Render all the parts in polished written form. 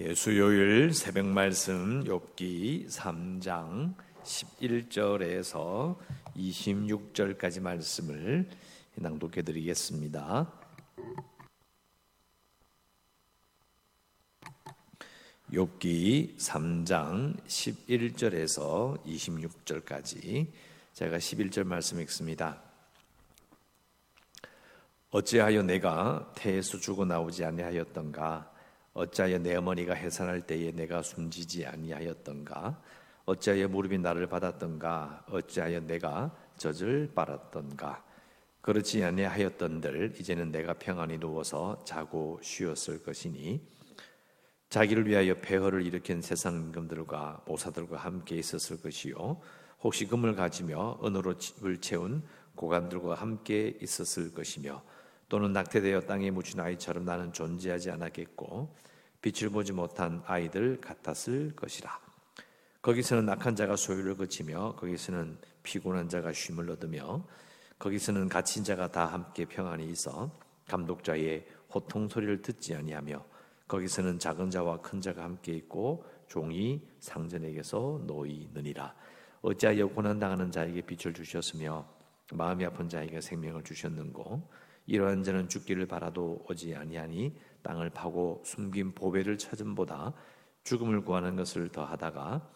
예, 수요일 새벽 말씀 욥기 3장 11절에서 26절까지 말씀을 낭독해 드리겠습니다. 욥기 3장 11절에서 26절까지 제가 11절 말씀 읽습니다. 어찌하여 내가 태에서 죽어 나오지 아니하였던가? 어찌하여 내 어머니가 해산할 때에 내가 숨지지 아니하였던가? 어찌하여 무릎이 나를 받았던가? 어찌하여 내가 젖을 빨았던가? 그렇지 아니하였던들 이제는 내가 평안히 누워서 자고 쉬었을 것이니, 자기를 위하여 폐허를 일으킨 세상 임금들과 모사들과 함께 있었을 것이요, 혹시 금을 가지며 은으로 집을 채운 고관들과 함께 있었을 것이며, 또는 낙태되어 땅에 묻힌 아이처럼 나는 존재하지 않았겠고 빛을 보지 못한 아이들 같았을 것이라. 거기서는 악한 자가 소유를 거치며, 거기서는 피곤한 자가 쉼을 얻으며, 거기서는 갇힌 자가 다 함께 평안히 있어 감독자의 호통 소리를 듣지 아니하며, 거기서는 작은 자와 큰 자가 함께 있고 종이 상전에게서 놓이느니라. 어찌하여 고난당하는 자에게 빛을 주셨으며 마음이 아픈 자에게 생명을 주셨는고, 이러한 자는 죽기를 바라도 오지 아니하니 땅을 파고 숨긴 보배를 찾음보다 죽음을 구하는 것을 더하다가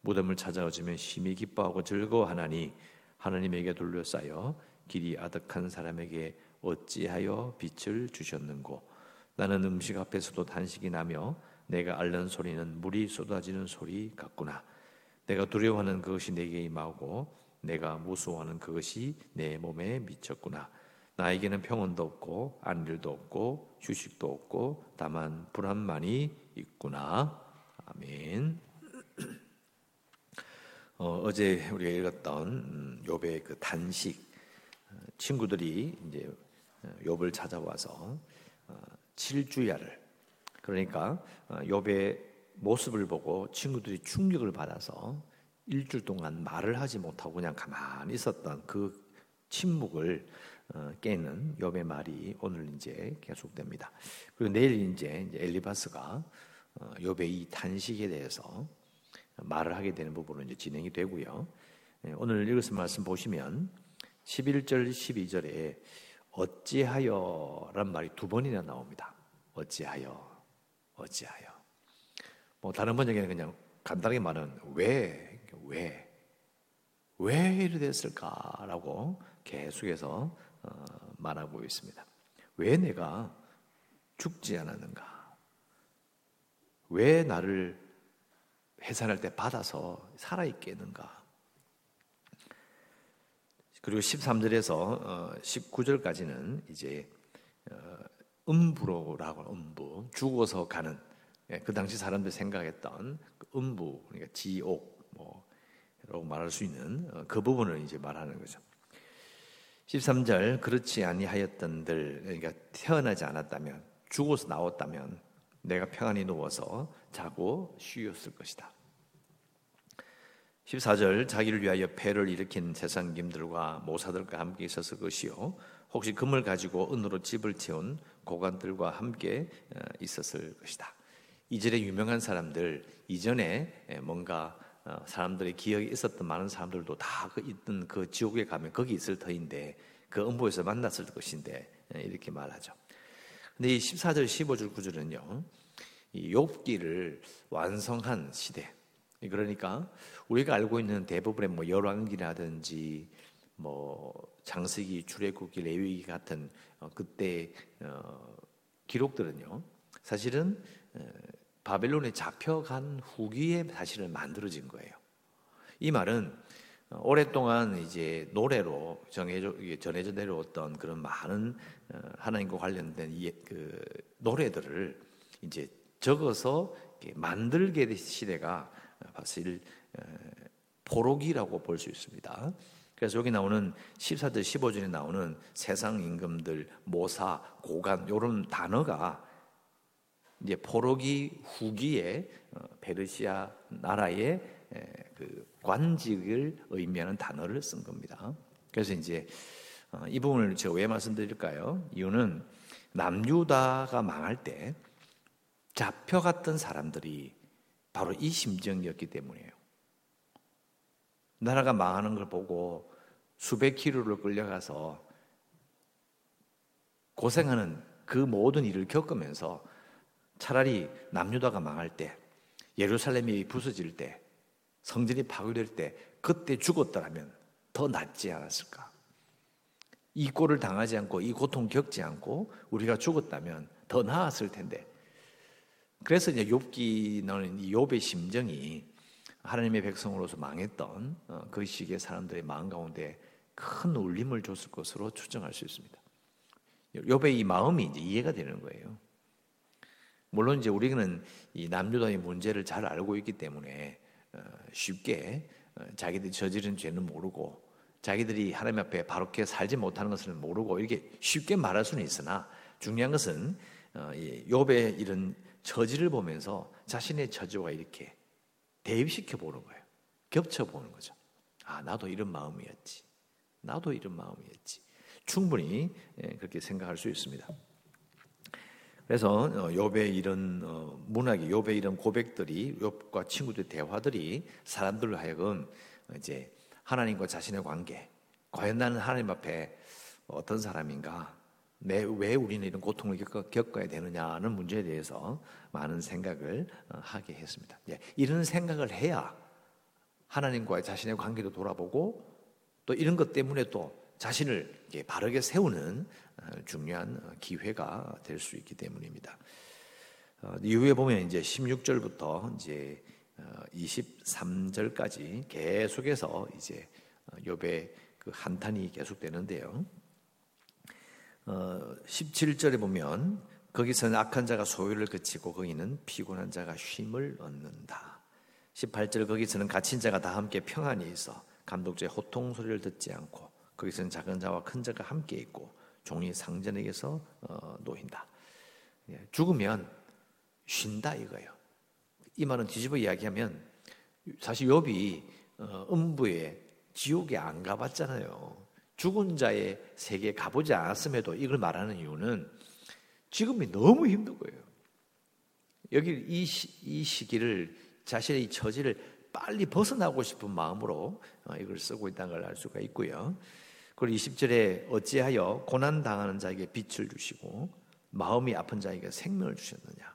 무덤을 찾아오지면 심히 기뻐하고 즐거워하나니, 하느님에게 둘러싸여 길이 아득한 사람에게 어찌하여 빛을 주셨는고, 나는 음식 앞에서도 단식이 나며 내가 앓는 소리는 물이 쏟아지는 소리 같구나. 내가 두려워하는 그것이 내게 임하고 내가 무서워하는 그것이 내 몸에 미쳤구나. 나에게는 평온도 없고 안일도 없고 휴식도 없고 다만 불안만이 있구나. 아멘. 어제 우리가 읽었던 욥의 그 단식, 친구들이 이제 욥을 찾아와서 7주야를, 그러니까 욥의 모습을 보고 친구들이 충격을 받아서 일주일 동안 말을 하지 못하고 그냥 가만히 있었던 그 침묵을 깨는 욥의 말이 오늘 이제 계속됩니다. 그리고 내일 이제 엘리바스가 욥의 이 단식에 대해서 말을 하게 되는 부분으로 이제 진행이 되고요. 오늘 읽은 말씀 보시면 11절 12절에 어찌하여란 말이 두 번이나 나옵니다. 어찌하여, 어찌하여. 뭐 다른 번역에는 그냥 간단하게 말은 왜 이래 됐을까라고 계속해서 말하고 있습니다. 왜 내가 죽지 않았는가? 왜 나를 해산할 때 받아서 살아있게 했는가? 그리고 13절에서 19절까지는 이제 음부라고 하는 음부, 죽어서 가는, 그 당시 사람들이 생각했던 음부, 그러니까 지옥 뭐라고 말할 수 있는 그 부분을 이제 말하는 거죠. 13절, 그렇지 아니하였던들, 그러니까 태어나지 않았다면, 죽어서 나왔다면 내가 평안히 누워서 자고 쉬었을 것이다. 14절, 자기를 위하여 폐를 일으킨 세상 임금들과 모사들과 함께 있었을 것이요, 혹시 금을 가지고 은으로 집을 채운 고관들과 함께 있었을 것이다. 이전에 유명한 사람들, 이전에 뭔가 사람들의 기억이 있었던 많은 사람들도 다 있던 그 지옥에 가면 거기 있을 터인데, 그 음부에서 만났을 것인데 이렇게 말하죠. 근데 이 14절 15절 9절은요, 이 욥기를 완성한 시대, 그러니까 우리가 알고 있는 대부분의 뭐 열왕기라든지 뭐 장세기, 출애굽기, 레위기 같은 그때 기록들은요, 사실은 바벨론에 잡혀간 후기에 사실은 만들어진 거예요. 이 말은 오랫동안 이제 노래로 전해져 내려왔던 그런 많은 하나님과 관련된 그 노래들을 이제 적어서 만들게 된 시대가 사실 포로기라고 볼 수 있습니다. 그래서 여기 나오는 14절 15절에 나오는 세상 임금들, 모사, 고관, 이런 단어가 이제 포로기 후기에 페르시아 나라의 그 관직을 의미하는 단어를 쓴 겁니다. 그래서 이제 이 부분을 제가 왜 말씀드릴까요? 이유는 남유다가 망할 때 잡혀갔던 사람들이 바로 이 심정이었기 때문이에요. 나라가 망하는 걸 보고 수백 킬로를 끌려가서 고생하는 그 모든 일을 겪으면서 차라리 남유다가 망할 때, 예루살렘이 부서질 때, 성전이 파괴될 때 그때 죽었더라면 더 낫지 않았을까? 이 꼴을 당하지 않고 이 고통 겪지 않고 우리가 죽었다면 더 나았을 텐데. 그래서 이제 욥기는 이 욥의 심정이 하나님의 백성으로서 망했던 그 시기의 사람들의 마음 가운데 큰 울림을 줬을 것으로 추정할 수 있습니다. 욥의 이 마음이 이제 이해가 되는 거예요. 물론 이제 우리는 이 남유다의 문제를 잘 알고 있기 때문에 쉽게 자기들이 저지른 죄는 모르고 자기들이 하나님 앞에 바르게 살지 못하는 것을 모르고 이렇게 쉽게 말할 수는 있으나, 중요한 것은 욥의 이런 처지를 보면서 자신의 처지와 이렇게 대입시켜 보는 거예요. 겹쳐 보는 거죠. 아, 나도 이런 마음이었지. 나도 이런 마음이었지. 충분히 그렇게 생각할 수 있습니다. 그래서 욥의 이런 문학이, 욥의 이런 고백들이, 욥과 친구들의 대화들이 사람들로 하여금 이제 하나님과 자신의 관계, 과연 나는 하나님 앞에 어떤 사람인가, 왜 우리는 이런 고통을 겪어야 되느냐는 문제에 대해서 많은 생각을 하게 했습니다. 이런 생각을 해야 하나님과 자신의 관계도 돌아보고 또 이런 것 때문에 또 자신을 바르게 세우는 중요한 기회가 될 수 있기 때문입니다. 이후에 보면 이제 16절부터 이제 23절까지 계속해서 이제 욥의 그 한탄이 계속되는데요. 17절에 보면 거기서는 악한 자가 소유를 그치고 거기는 피곤한 자가 쉼을 얻는다. 18절 거기서는 갇힌 자가 다 함께 평안히 있어 감독자의 호통 소리를 듣지 않고 거기서는 작은 자와 큰 자가 함께 있고 종이 상전에게서 놓인다. 죽으면 쉰다 이거예요. 이 말은 뒤집어 이야기하면 사실 욥이 음부에 지옥에 안 가봤잖아요. 죽은 자의 세계에 가보지 않았음에도 이걸 말하는 이유는 지금이 너무 힘든 거예요. 여기 이 시기를, 자신의 이 처지를 빨리 벗어나고 싶은 마음으로 이걸 쓰고 있다는 걸 알 수가 있고요. 그리고 20절에 어찌하여 고난당하는 자에게 빛을 주시고 마음이 아픈 자에게 생명을 주셨느냐.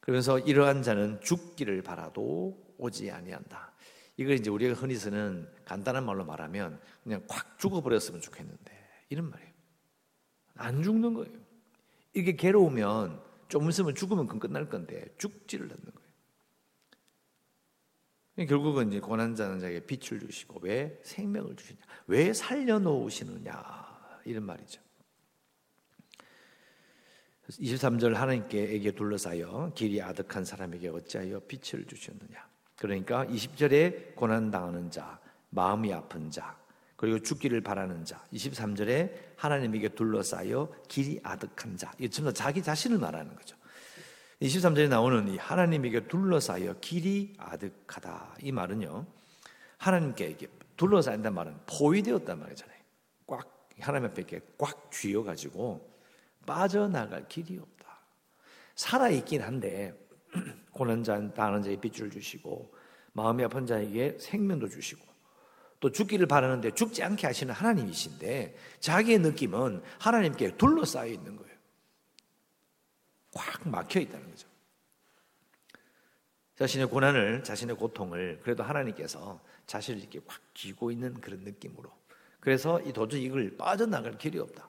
그러면서 이러한 자는 죽기를 바라도 오지 아니한다. 이걸 이제 우리가 흔히 쓰는 간단한 말로 말하면 그냥 콱 죽어버렸으면 좋겠는데 이런 말이에요. 안 죽는 거예요. 이게 괴로우면 좀 있으면 죽으면 그건 끝날 건데 죽지를 않는 거예요. 결국은 이제 고난자는 자에게 빛을 주시고 왜 생명을 주시냐, 왜 살려놓으시느냐 이런 말이죠. 23절 하나님께에게 둘러싸여 길이 아득한 사람에게 어찌하여 빛을 주셨느냐. 그러니까 20절에 고난당하는 자, 마음이 아픈 자, 그리고 죽기를 바라는 자, 23절에 하나님에게 둘러싸여 길이 아득한 자, 이게 전부 자기 자신을 말하는 거죠. 23절에 나오는 이 하나님에게 둘러싸여 길이 아득하다 이 말은요, 하나님께 둘러싸인다는 말은 포위되었단 말이잖아요. 꽉 하나님 앞에 이렇게 꽉 쥐어가지고 빠져나갈 길이 없다. 살아있긴 한데 고난자 당하는 자에게 빛을 주시고 마음이 아픈 자에게 생명도 주시고 또 죽기를 바라는데 죽지 않게 하시는 하나님이신데 자기의 느낌은 하나님께 둘러싸여 있는 거예요. 꽉 막혀 있다는 거죠. 자신의 고난을, 자신의 고통을 그래도 하나님께서 자신을 이렇게 꽉 쥐고 있는 그런 느낌으로, 그래서 이 도저히 이걸 빠져나갈 길이 없다.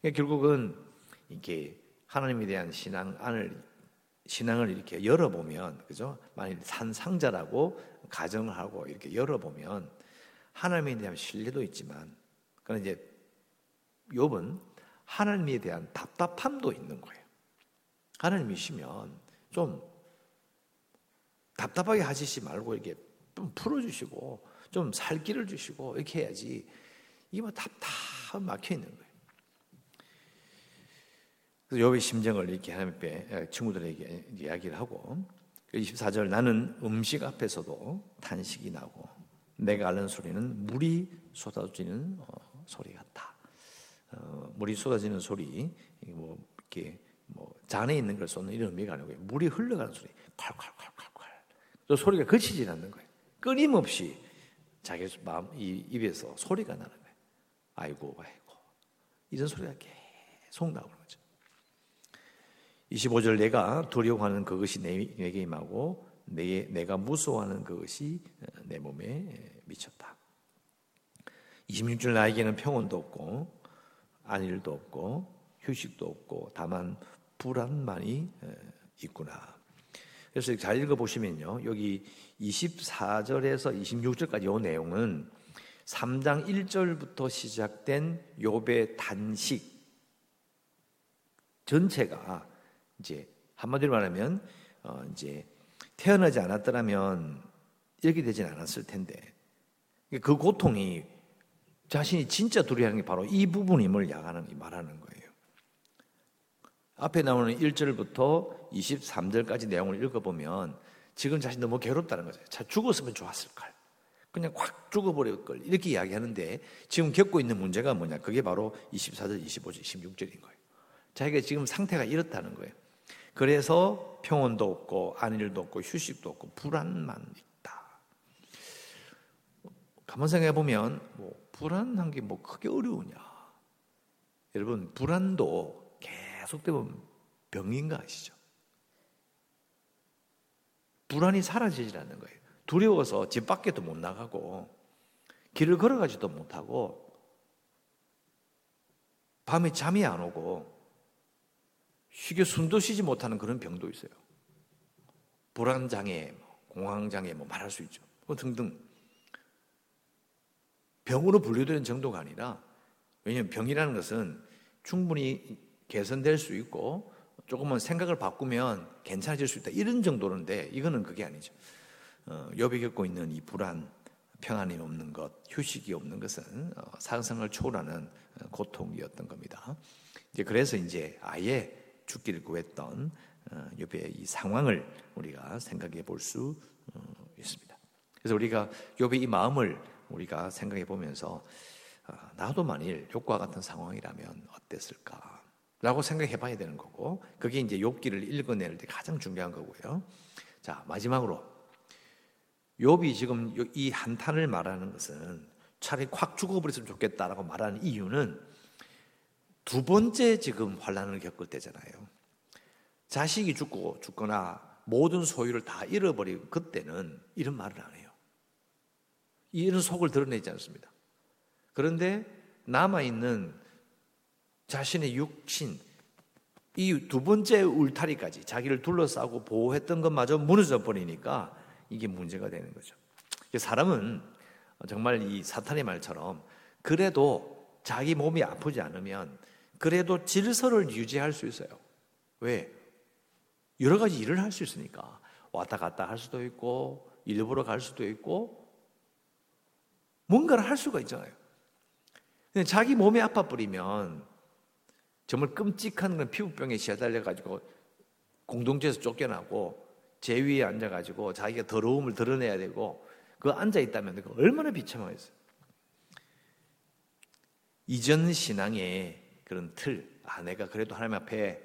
그러니까 결국은 이렇게 하나님에 대한 신앙을 이렇게 열어보면, 그죠? 만일 산상자라고 가정을 하고 이렇게 열어보면 하나님에 대한 신뢰도 있지만, 그런 이제 욥은 하나님에 대한 답답함도 있는 거예요. 하나님이시면 좀 답답하게 하시지 말고 이렇게 좀 풀어주시고 좀 살 길을 주시고 이렇게 해야지. 이게 뭐 답답 막혀 있는 거예요. 그래서 욥의 심정을 이렇게 하나님께 친구들에게 이야기를 하고, 24절 나는 음식 앞에서도 탄식이 나고 내가 앓는 소리는 물이 쏟아지는 소리 같다. 물이 쏟아지는 소리, 뭐 이렇게 뭐 잔에 있는 걸 쏟는 이런 의미가 아니고 물이 흘러가는 소리, 콸콸콸콸콸. 그 소리가 그치지 않는 거예요. 끊임없이 자기 마음, 입에서 소리가 나는 거예요. 아이고, 아이고. 이런 소리가 계속 나오는 거죠. 25절 내가 두려워하는 그것이 내게 임하고 내가 무서워하는 그것이 내 몸에 미쳤다. 26절 나에게는 평온도 없고 안일도 없고 휴식도 없고 다만 불안만이 있구나. 그래서 잘 읽어보시면요. 여기 24절에서 26절까지 이 내용은 3장 1절부터 시작된 욥의 단식 전체가 이제 한마디로 말하면 이제 태어나지 않았더라면 이렇게 되진 않았을 텐데 그 고통이 자신이 진짜 두려워하는 게 바로 이 부분임을 말하는 거예요. 앞에 나오는 1절부터 23절까지 내용을 읽어보면 지금 자신이 너무 괴롭다는 거죠. 죽었으면 좋았을 걸. 그냥 확 죽어버릴 걸. 이렇게 이야기하는데 지금 겪고 있는 문제가 뭐냐. 그게 바로 24절, 25절, 26절인 거예요. 자기가 지금 상태가 이렇다는 거예요. 그래서 평온도 없고 안일도 없고 휴식도 없고 불안만 있다. 가만 생각해보면 불안한 게 크게 어려우냐. 여러분 불안도 계속되면 병인 거 아시죠? 불안이 사라지질 않는 거예요. 두려워서 집 밖에도 못 나가고 길을 걸어가지도 못하고 밤에 잠이 안 오고 쉽게 숨도 쉬지 못하는 그런 병도 있어요. 불안장애, 공황장애 말할 수 있죠. 등등. 병으로 분류되는 정도가 아니라 왜냐하면 병이라는 것은 충분히 개선될 수 있고 조금만 생각을 바꾸면 괜찮아질 수 있다. 이런 정도인데 이거는 그게 아니죠. 욥이 겪고 있는 이 불안, 평안이 없는 것, 휴식이 없는 것은 사상을 초월하는 고통이었던 겁니다. 이제 그래서 이제 아예 죽기를 구했던 욥의 이 상황을 우리가 생각해 볼 수 있습니다. 그래서 우리가 욥의 이 마음을 우리가 생각해 보면서 나도 만일 욥과 같은 상황이라면 어땠을까? 라고 생각해 봐야 되는 거고 그게 이제 욥기를 읽어낼 때 가장 중요한 거고요. 자, 마지막으로 욥이 지금 이 한탄을 말하는 것은 차라리 확 죽어버렸으면 좋겠다라고 말하는 이유는 두 번째 지금 환난을 겪을 때잖아요. 자식이 죽거나 모든 소유를 다 잃어버리고 그때는 이런 말을 안 해요. 이런 속을 드러내지 않습니다. 그런데 남아있는 자신의 육신, 이 두 번째 울타리까지 자기를 둘러싸고 보호했던 것마저 무너져 버리니까 이게 문제가 되는 거죠. 사람은 정말 이 사탄의 말처럼 그래도 자기 몸이 아프지 않으면 그래도 질서를 유지할 수 있어요. 왜? 여러 가지 일을 할 수 있으니까 왔다 갔다 할 수도 있고 일부러 갈 수도 있고 뭔가를 할 수가 있잖아요. 근데 자기 몸이 아파버리면 정말 끔찍한 건 피부병에 시달려가지고 공동체에서 쫓겨나고 제 위에 앉아가지고 자기가 더러움을 드러내야 되고 그 앉아있다면 얼마나 비참하겠어요. 이전 신앙의 그런 틀, 내가 그래도 하나님 앞에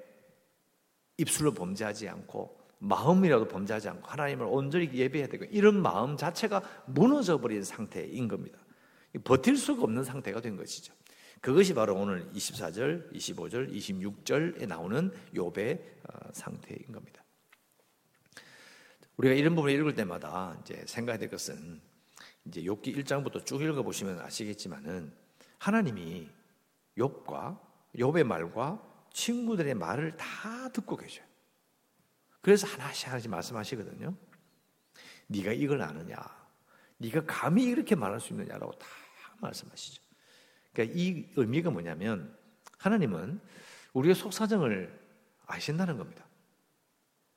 입술로 범죄하지 않고 마음이라도 범죄하지 않고 하나님을 온전히 예배해야 되고 이런 마음 자체가 무너져버린 상태인 겁니다. 버틸 수가 없는 상태가 된 것이죠. 그것이 바로 오늘 24절, 25절, 26절에 나오는 욥의 상태인 겁니다. 우리가 이런 부분을 읽을 때마다 이제 생각해야 될 것은 이제 욥기 1장부터 쭉 읽어보시면 아시겠지만은 하나님이 욥의 말과 친구들의 말을 다 듣고 계셔요. 그래서 하나씩 말씀하시거든요. 네가 이걸 아느냐, 네가 감히 이렇게 말할 수 있느냐라고 다 말씀하시죠. 그러니까 이 의미가 뭐냐면 하나님은 우리의 속사정을 아신다는 겁니다.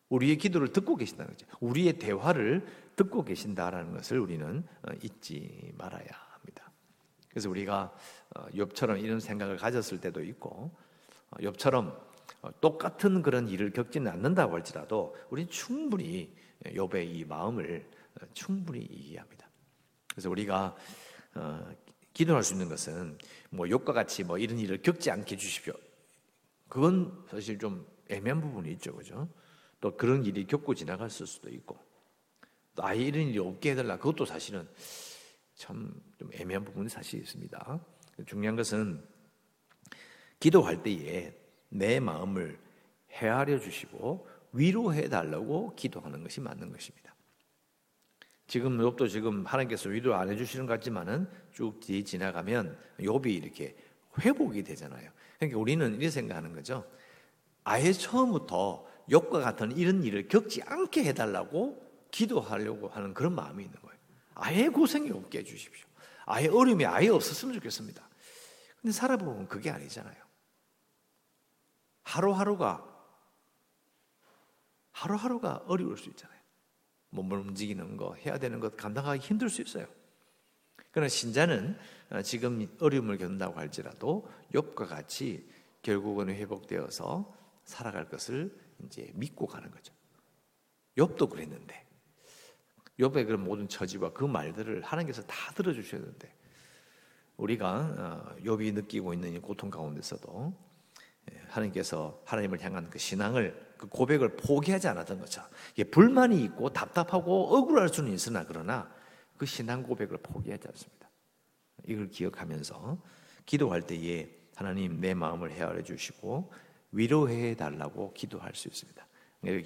우리의 기도를 듣고 계신다는 거죠. 우리의 대화를 듣고 계신다라는 것을 우리는 잊지 말아야 합니다. 그래서 우리가 욥처럼 이런 생각을 가졌을 때도 있고 욥처럼 똑같은 그런 일을 겪지는 않는다고 할지라도 우리는 충분히 욥의 이 마음을 충분히 이해합니다. 그래서 우리가 기도할 수 있는 것은 욥과 같이 이런 일을 겪지 않게 해주십시오. 그건 사실 좀 애매한 부분이 있죠, 그죠? 또 그런 일이 겪고 지나갔을 수도 있고, 또 아예 이런 일이 없게 해달라, 그것도 사실은 참 좀 애매한 부분이 사실 있습니다. 중요한 것은 기도할 때에 내 마음을 헤아려 주시고 위로해 달라고 기도하는 것이 맞는 것입니다. 지금 욥도 지금 하나님께서 위로 안 해주시는 것 같지만은 쭉 뒤에 지나가면 욥이 이렇게 회복이 되잖아요. 그러니까 우리는 이렇게 생각하는 거죠. 아예 처음부터 욥과 같은 이런 일을 겪지 않게 해달라고 기도하려고 하는 그런 마음이 있는 거예요. 아예 고생이 없게 해주십시오. 아예 어려움이 아예 없었으면 좋겠습니다. 근데 살아보면 그게 아니잖아요. 하루하루가 어려울 수 있잖아요. 몸을 움직이는 거, 해야 되는 것 감당하기 힘들 수 있어요. 그러나 신자는 지금 어려움을 겪는다고 할지라도 욥과 같이 결국은 회복되어서 살아갈 것을 이제 믿고 가는 거죠. 욥도 그랬는데, 욥의 그런 모든 처지와 그 말들을 하나님께서 다 들어주셨는데, 우리가 욥이 느끼고 있는 이 고통 가운데서도 하나님께서 하나님을 향한 그 신앙을, 그 고백을 포기하지 않았던 것처럼, 불만이 있고 답답하고 억울할 수는 있으나 그러나 그 신앙 고백을 포기하지 않습니다. 이걸 기억하면서 기도할 때에 하나님 내 마음을 헤아려 주시고 위로해 달라고 기도할 수 있습니다.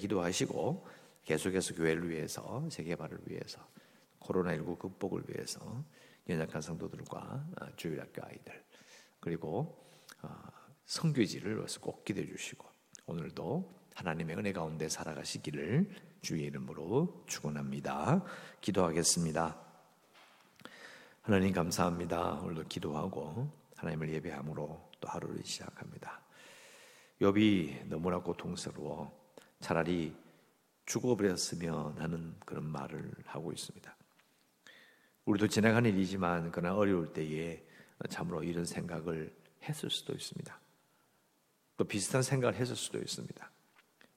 기도하시고 계속해서 교회를 위해서, 세계발을 위해서, 코로나19 극복을 위해서, 연약한 성도들과 주일학교 아이들, 그리고 선교지를 꼭 기도해 주시고 오늘도 하나님의 은혜 가운데 살아가시기를 주의 이름으로 축원합니다. 기도하겠습니다. 하나님 감사합니다. 오늘도 기도하고 하나님을 예배함으로 또 하루를 시작합니다. 욥이 너무나 고통스러워 차라리 죽어버렸으면 하는 그런 말을 하고 있습니다. 우리도 지나간 일이지만 그러나 어려울 때에 참으로 이런 생각을 했을 수도 있습니다. 또 비슷한 생각을 했을 수도 있습니다.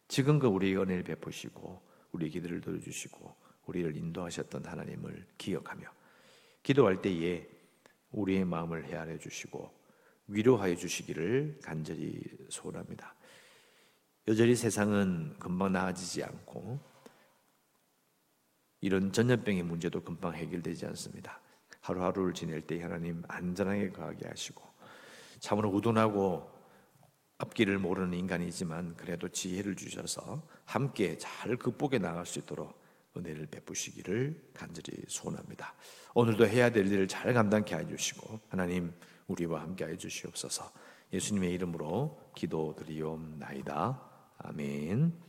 지금 그 우리의 은혜를 베푸시고 우리의 기도를 들어주시고 우리를 인도하셨던 하나님을 기억하며 기도할 때에 우리의 마음을 헤아려 주시고 위로하여 주시기를 간절히 소원합니다. 여전히 세상은 금방 나아지지 않고 이런 전염병의 문제도 금방 해결되지 않습니다. 하루하루를 지낼 때 하나님 안전하게 가게 하시고, 참으로 우둔하고 앞길을 모르는 인간이지만 그래도 지혜를 주셔서 함께 잘 극복해 나갈 수 있도록 은혜를 베푸시기를 간절히 소원합니다. 오늘도 해야 될 일을 잘 감당케 해주시고 하나님 우리와 함께 해주시옵소서. 예수님의 이름으로 기도드리옵나이다. 아멘.